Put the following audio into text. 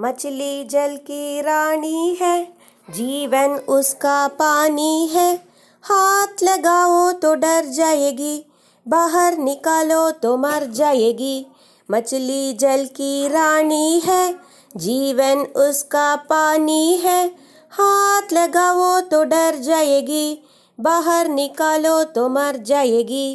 मछली जल की रानी है, जीवन उसका पानी है। हाथ लगाओ तो डर जाएगी, बाहर निकालो तो मर जाएगी। मछली जल की रानी है, जीवन उसका पानी है। हाथ लगाओ तो डर जाएगी, बाहर निकालो तो मर जाएगी।